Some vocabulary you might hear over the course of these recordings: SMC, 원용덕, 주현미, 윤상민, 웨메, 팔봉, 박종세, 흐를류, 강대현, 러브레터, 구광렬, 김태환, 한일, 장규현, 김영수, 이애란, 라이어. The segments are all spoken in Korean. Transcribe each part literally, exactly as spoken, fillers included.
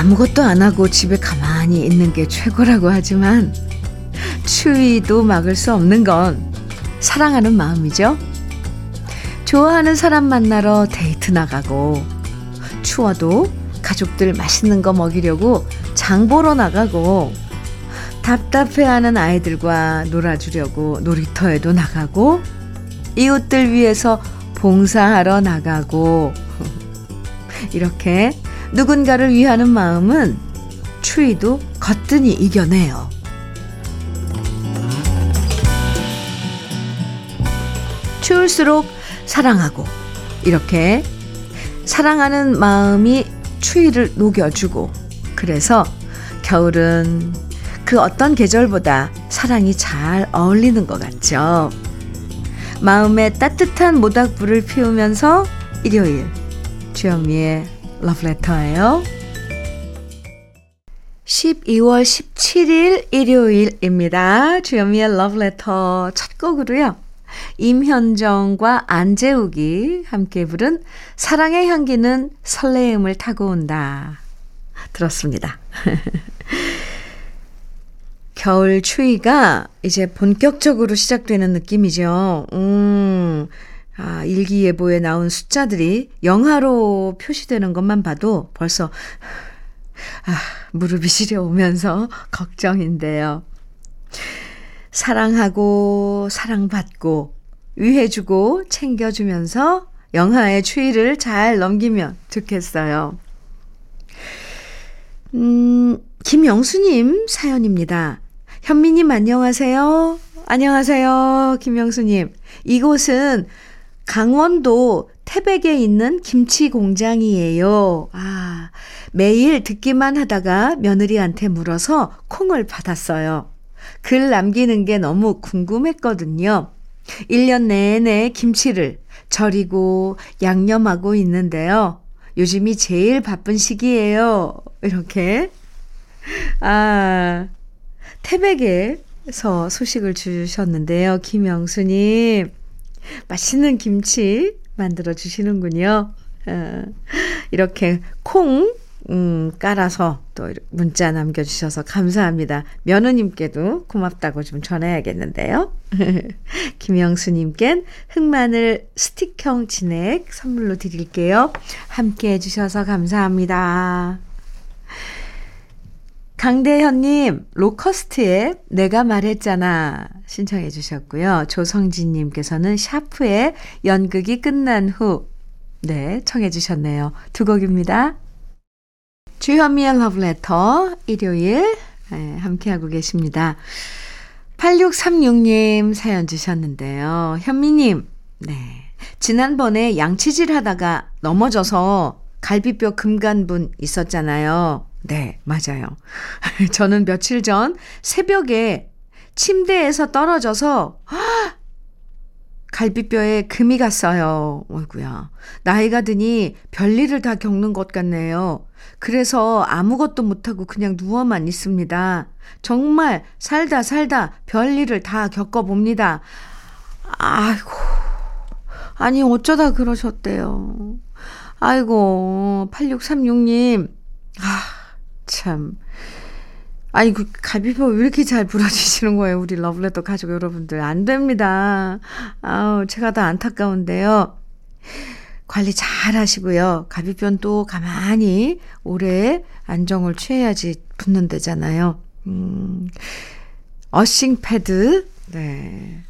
아무것도 안 하고 집에 가만히 있는 게 최고라고 하지만 추위도 막을 수 없는 건 사랑하는 마음이죠. 좋아하는 사람 만나러 데이트 나가고, 추워도 가족들 맛있는 거 먹이려고 장 보러 나가고, 답답해하는 아이들과 놀아주려고 놀이터에도 나가고, 이웃들 위해서 봉사하러 나가고, 이렇게 누군가를 위하는 마음은 추위도 거뜬히 이겨내요. 추울수록 사랑하고, 이렇게 사랑하는 마음이 추위를 녹여주고, 그래서 겨울은 그 어떤 계절보다 사랑이 잘 어울리는 것 같죠. 마음에 따뜻한 모닥불을 피우면서 일요일 주현미의 러브레터예요. 십이월 십칠일 일요일입니다. 주현미의 러브레터 첫 곡으로요, 임현정과 안재욱이 함께 부른 사랑의 향기는 설레임을 타고 온다 들었습니다. 겨울 추위가 이제 본격적으로 시작되는 느낌이죠. 음, 아, 일기예보에 나온 숫자들이 영하로 표시되는 것만 봐도 벌써 아, 무릎이 시려오면서 걱정인데요. 사랑하고 사랑받고 위해주고 챙겨주면서 영하의 추위를 잘 넘기면 좋겠어요. 음, 김영수님 사연입니다. 현미님 안녕하세요. 안녕하세요, 김영수님. 이곳은 강원도 태백에 있는 김치 공장이에요. 아, 매일 듣기만 하다가 며느리한테 물어서 콩을 받았어요. 글 남기는 게 너무 궁금했거든요. 일 년 내내 김치를 절이고 양념하고 있는데요. 요즘이 제일 바쁜 시기예요. 이렇게. 아, 태백에서 소식을 주셨는데요. 김영수님, 맛있는 김치 만들어 주시는군요. 아, 이렇게 콩 음, 깔아서 또 문자 남겨주셔서 감사합니다. 며느님께도 고맙다고 좀 전해야겠는데요. 김영수님께는 흑마늘 스틱형 진액 선물로 드릴게요. 함께 해주셔서 감사합니다. 강대현님, 로커스트에 내가 말했잖아 신청해 주셨고요. 조성진님께서는 샤프의 연극이 끝난 후 네, 청해 주셨네요. 두 곡입니다. 주현미의 러브레터 일요일 네, 함께하고 계십니다. 팔육삼육님 사연 주셨는데요. 현미님, 네, 지난번에 양치질 하다가 넘어져서 갈비뼈 금간 분 있었잖아요. 네, 맞아요. 저는 며칠 전 새벽에 침대에서 떨어져서 허! 갈비뼈에 금이 갔어요. 어이구야. 나이가 드니 별일을 다 겪는 것 같네요. 그래서 아무것도 못하고 그냥 누워만 있습니다. 정말 살다 살다 별일을 다 겪어봅니다. 아이고, 아니 어쩌다 그러셨대요. 아이고, 팔육삼육님. 아, 참. 아니, 그 갈비뼈 왜 이렇게 잘 부러지시는 거예요? 우리 러브레터 가족 여러분들. 안 됩니다. 아우, 제가 다 안타까운데요. 관리 잘 하시고요. 갈비뼈는 또 가만히 오래 안정을 취해야지 붙는 데잖아요. 음, 어싱 패드, 네,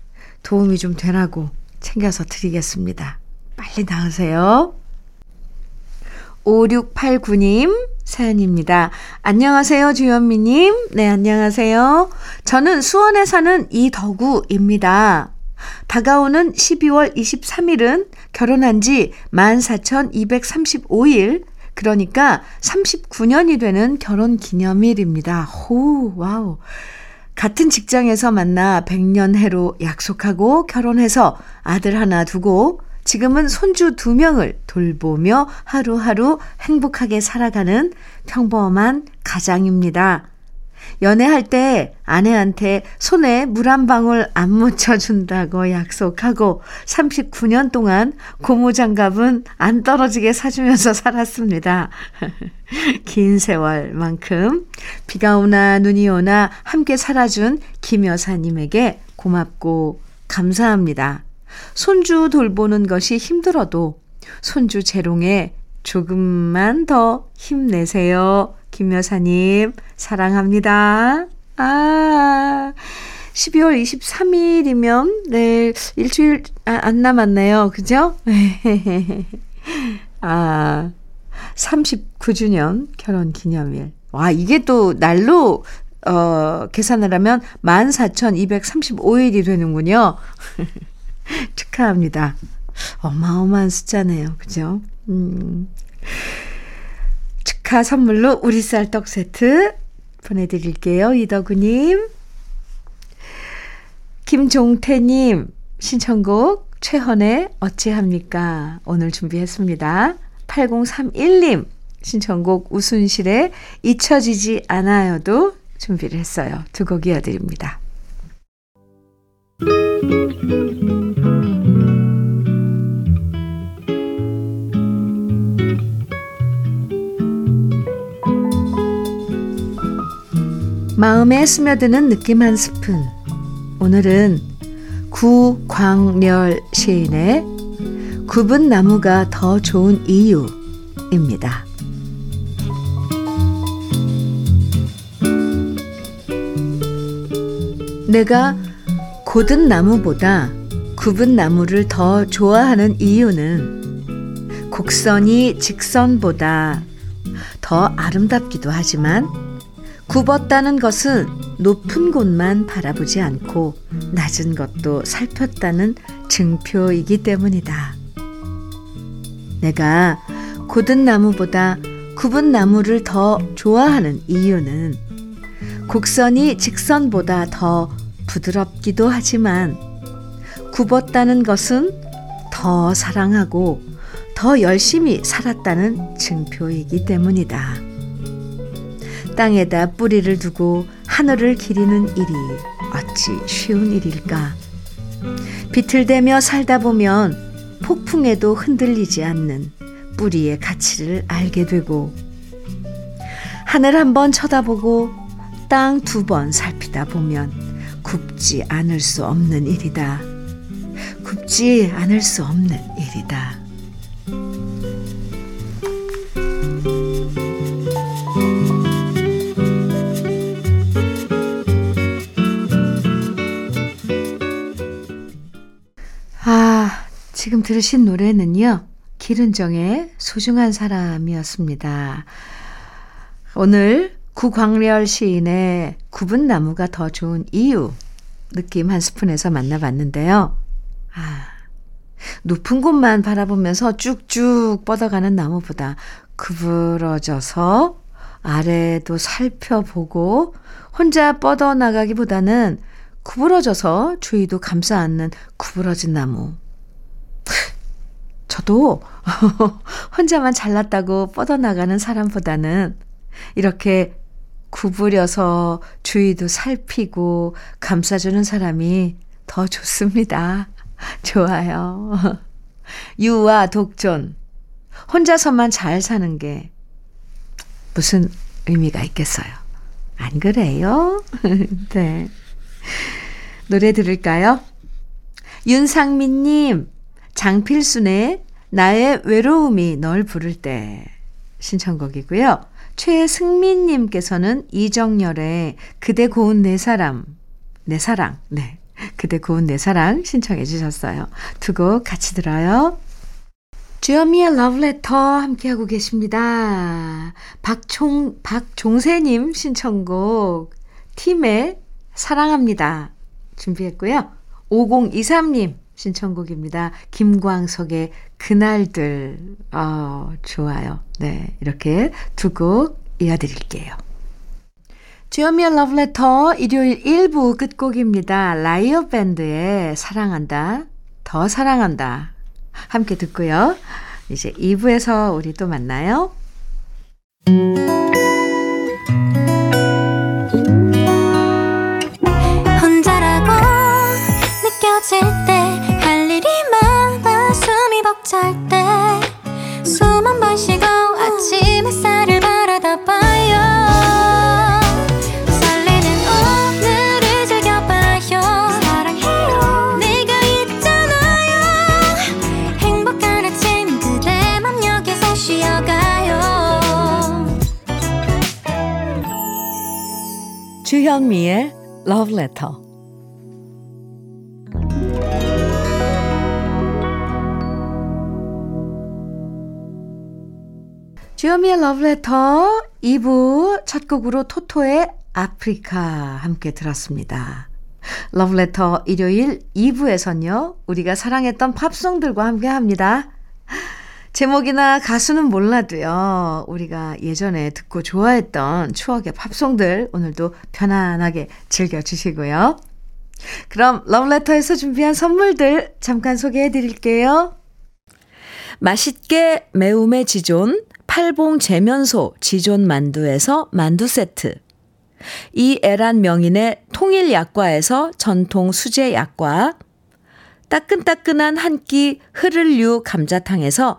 도움이 좀 되라고 챙겨서 드리겠습니다. 빨리 나으세요. 오육팔구님 사연입니다. 안녕하세요, 주현미님. 네, 안녕하세요. 저는 수원에 사는 이덕우입니다. 다가오는 십이월 이십삼일은 결혼한 지 만사천이백삼십오일, 그러니까 삼십구년이 되는 결혼 기념일입니다. 호, 와우. 같은 직장에서 만나 백년해로 약속하고 결혼해서 아들 하나 두고 지금은 손주 두 명을 돌보며 하루하루 행복하게 살아가는 평범한 가장입니다. 연애할 때 아내한테 손에 물 한 방울 안 묻혀준다고 약속하고 삼십구 년 동안 고무장갑은 안 떨어지게 사주면서 살았습니다. 긴 세월만큼 비가 오나 눈이 오나 함께 살아준 김 여사님에게 고맙고 감사합니다. 손주 돌보는 것이 힘들어도 손주 재롱에 조금만 더 힘내세요. 김 여사님 사랑합니다. 아, 십이월 이십삼일이면 네, 일주일 안 남았네요. 그죠? 아, 삼십구 주년 결혼기념일. 와, 이게 또 날로 어, 계산을 하면 만 사천이백삼십오일이 되는군요. 축하합니다. 어마어마한 숫자네요. 그죠? 음. 축하 선물로 우리 쌀떡 세트 보내드릴게요. 이덕우님. 김종태님 신청곡 최헌의 어찌합니까 오늘 준비했습니다. 팔공삼일님 신청곡 우순실의 잊혀지지 않아요도 준비를 했어요. 두 곡 이어드립니다. 마음에 스며드는 느낌 한 스푼. 오늘은 구광렬 시인의 굽은 나무가 더 좋은 이유입니다. 내가 곧은 나무보다 굽은 나무를 더 좋아하는 이유는 곡선이 직선보다 더 아름답기도 하지만 굽었다는 것은 높은 곳만 바라보지 않고 낮은 것도 살폈다는 증표이기 때문이다. 내가 곧은 나무보다 굽은 나무를 더 좋아하는 이유는 곡선이 직선보다 더 부드럽기도 하지만 굽었다는 것은 더 사랑하고 더 열심히 살았다는 증표이기 때문이다. 땅에다 뿌리를 두고 하늘을 기리는 일이 어찌 쉬운 일일까? 비틀대며 살다 보면 폭풍에도 흔들리지 않는 뿌리의 가치를 알게 되고 하늘 한번 쳐다보고 땅 두 번 살피다 보면 굽지 않을 수 없는 일이다. 굽지 않을 수 없는 일이다. 지금 들으신 노래는요. 길은정의 소중한 사람이었습니다. 오늘 구광렬 시인의 굽은 나무가 더 좋은 이유 느낌 한 스푼에서 만나봤는데요. 아, 높은 곳만 바라보면서 쭉쭉 뻗어가는 나무보다 구부러져서 아래도 살펴보고 혼자 뻗어나가기보다는 구부러져서 주위도 감싸 안는 구부러진 나무. 저도 혼자만 잘났다고 뻗어나가는 사람보다는 이렇게 구부려서 주위도 살피고 감싸주는 사람이 더 좋습니다. 좋아요. 유와 독존. 혼자서만 잘 사는 게 무슨 의미가 있겠어요. 안 그래요? 네. 노래 들을까요? 윤상민님. 장필순의 나의 외로움이 널 부를 때 신청곡이고요. 최승민님께서는 이정열의 그대 고운 내 사람, 내 사랑, 네, 그대 고운 내 사랑 신청해 주셨어요. 두 곡 같이 들어요. 주현미의 러브레터 함께하고 계십니다. 박종, 박종세님 신청곡 팀의 사랑합니다 준비했고요. 오공이삼님 신청곡입니다. 김광석의 그날들. 어, 좋아요. 네, 이렇게 두 곡 이어드릴게요. 주현미의 러브레터 일요일 일 부 끝곡입니다. 라이어 밴드의 사랑한다, 더 사랑한다 함께 듣고요. 이제 이 부에서 우리 또 만나요. 갈 때 수만 번 쉬고 아침 햇살을 바라다 봐요. 설레는 오늘을 즐겨봐요. 사랑해요. 내가 있잖아요. 행복한 아침 그대 맘 여기서 쉬어가요. 주현미의 러브레터. 주현미의 러브레터 이 부 첫 곡으로 토토의 아프리카 함께 들었습니다. 러브레터 일요일 이 부에서는요. 우리가 사랑했던 팝송들과 함께합니다. 제목이나 가수는 몰라도요. 우리가 예전에 듣고 좋아했던 추억의 팝송들 오늘도 편안하게 즐겨주시고요. 그럼 러브레터에서 준비한 선물들 잠깐 소개해드릴게요. 맛있게 매움의 지존 팔봉 재면소 지존 만두에서 만두 세트, 이애란 명인의 통일 약과에서 전통 수제 약과, 따끈따끈한 한 끼 흐를류 감자탕에서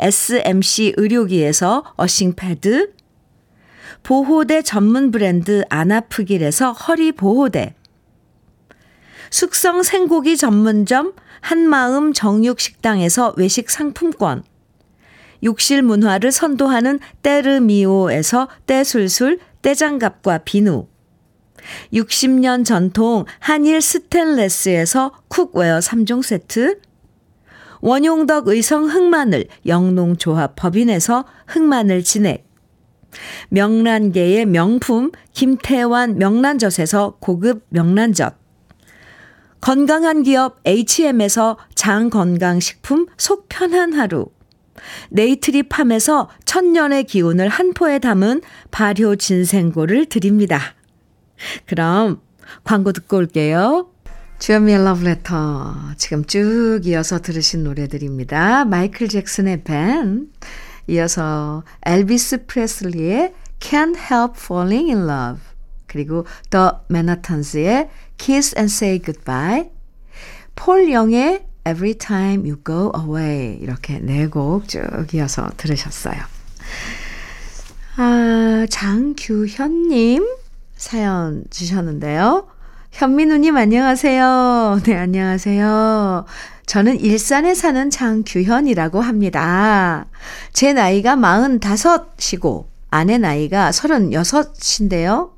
에스엠씨 의료기에서 어싱패드, 보호대 전문 브랜드 안아프길에서 허리보호대, 숙성 생고기 전문점 한마음 정육식당에서 외식 상품권, 욕실 문화를 선도하는 때르미오에서 때술술 때장갑과 비누, 육십 년 전통 한일 스텐레스에서 쿡웨어 삼 종 세트, 원용덕 의성 흑마늘 영농조합 법인에서 흑마늘 진액, 명란계의 명품 김태환 명란젓에서 고급 명란젓, 건강한 기업 에이치엠에서 장건강식품 속 편한 하루, 네이트리팜에서 천년의 기운을 한 포에 담은 발효진생고를 드립니다. 그럼 광고 듣고 올게요. 주현미의 러브레터 지금 쭉 이어서 들으신 노래들입니다. 마이클 잭슨의 밴, 이어서 엘비스 프레슬리의 Can't Help Falling in Love, 그리고 The Manhattans의 Kiss and Say Goodbye, 폴 영의 Every Time You Go Away, 이렇게 네 곡 쭉 이어서 들으셨어요. 아, 장규현님 사연 주셨는데요. 현민우님 안녕하세요. 네, 안녕하세요. 저는 일산에 사는 장규현이라고 합니다. 제 나이가 마흔다섯이고 아내 나이가 서른여섯인데요.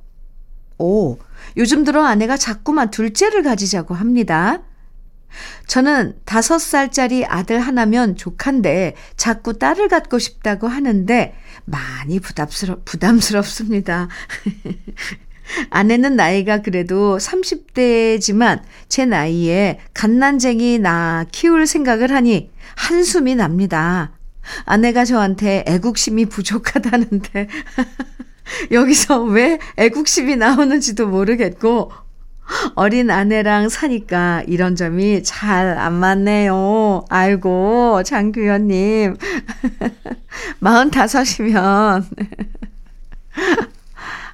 오, 요즘 들어 아내가 자꾸만 둘째를 가지자고 합니다. 저는 다섯 살짜리 아들 하나면 조카인데 자꾸 딸을 갖고 싶다고 하는데 많이 부담스러, 부담스럽습니다. 아내는 나이가 그래도 삼십 대지만 제 나이에 갓난쟁이 나 키울 생각을 하니 한숨이 납니다. 아내가 저한테 애국심이 부족하다는데 여기서 왜 애국심이 나오는지도 모르겠고 어린 아내랑 사니까 이런 점이 잘 안 맞네요. 아이고 장규현님 마흔다섯이면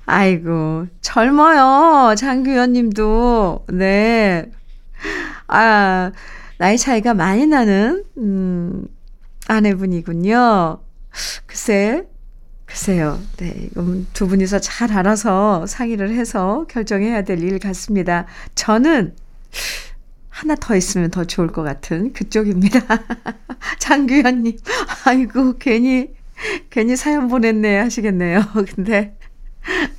아이고, 젊어요. 장규현 님도. 네. 아, 나이 차이가 많이 나는, 음, 아내분이군요. 글쎄, 글쎄요. 네. 이건 두 분이서 잘 알아서 상의를 해서 결정해야 될 일 같습니다. 저는 하나 더 있으면 더 좋을 것 같은 그쪽입니다. 장규현 님. 아이고, 괜히, 괜히 사연 보냈네 하시겠네요. 근데,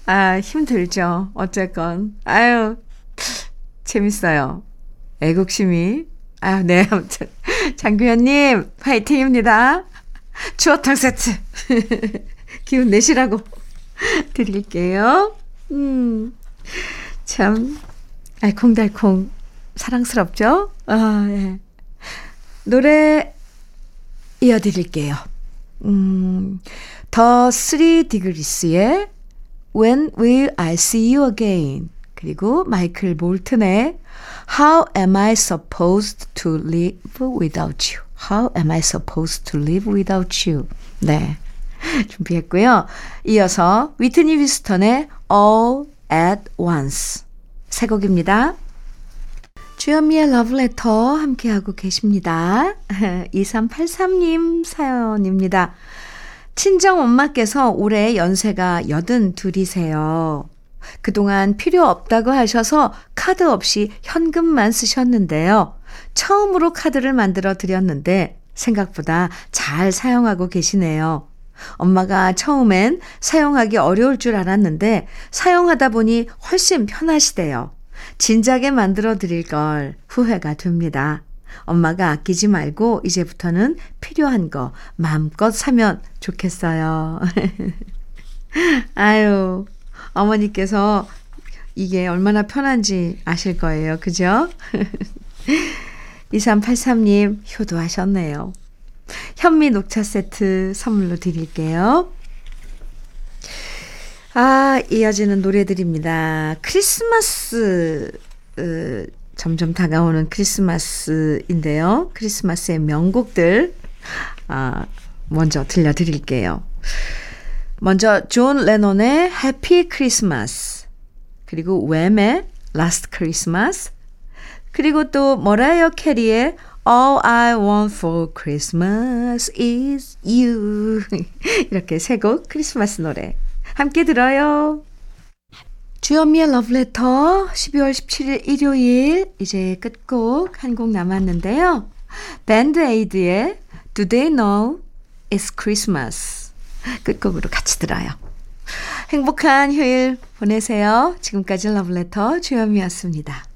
아, 힘들죠. 어쨌건. 아유, 재밌어요. 애국심이. 아, 네. 아무튼. 장규현님, 파이팅입니다. 추어탕 세트. 기운 내시라고 드릴게요. 음, 참, 알콩달콩, 사랑스럽죠? 아, 예. 노래 이어드릴게요. 음, 더 쓰리 디그리스의 When Will I See You Again, 그리고 마이클 몰튼의 How am I supposed to live without you? How am I supposed to live without you? 네, 준비했고요. 이어서 위트니 휴스턴의 All at Once 세 곡입니다. 주현미의 러브레터 함께하고 계십니다. 이삼팔삼 님 사연입니다. 친정엄마께서 올해 연세가 여든둘이세요. 그동안 필요 없다고 하셔서 카드 없이 현금만 쓰셨는데요. 처음으로 카드를 만들어 드렸는데 생각보다 잘 사용하고 계시네요. 엄마가 처음엔 사용하기 어려울 줄 알았는데 사용하다 보니 훨씬 편하시대요. 진작에 만들어 드릴 걸 후회가 됩니다. 엄마가 아끼지 말고 이제부터는 필요한 거 마음껏 사면 좋겠어요. 아유, 어머니께서 이게 얼마나 편한지 아실 거예요. 그죠? 이삼팔삼 님 효도하셨네요. 현미 녹차 세트 선물로 드릴게요. 아, 이어지는 노래들입니다. 크리스마스, 으, 점점 다가오는 크리스마스인데요. 크리스마스의 명곡들 아, 먼저 들려드릴게요. 먼저 존 레논의 해피 크리스마스, 그리고 웨메 라스트 크리스마스, 그리고 또 머라이어 캐리의 All I want for Christmas is you. 이렇게 세 곡 크리스마스 노래 함께 들어요. 주현미의 러브레터 십이월 십칠일 일요일 이제 끝곡 한 곡 남았는데요. 밴드 에이드의 Do They Know It's Christmas 끝곡으로 같이 들어요. 행복한 휴일 보내세요. 지금까지 러브레터 주현미였습니다.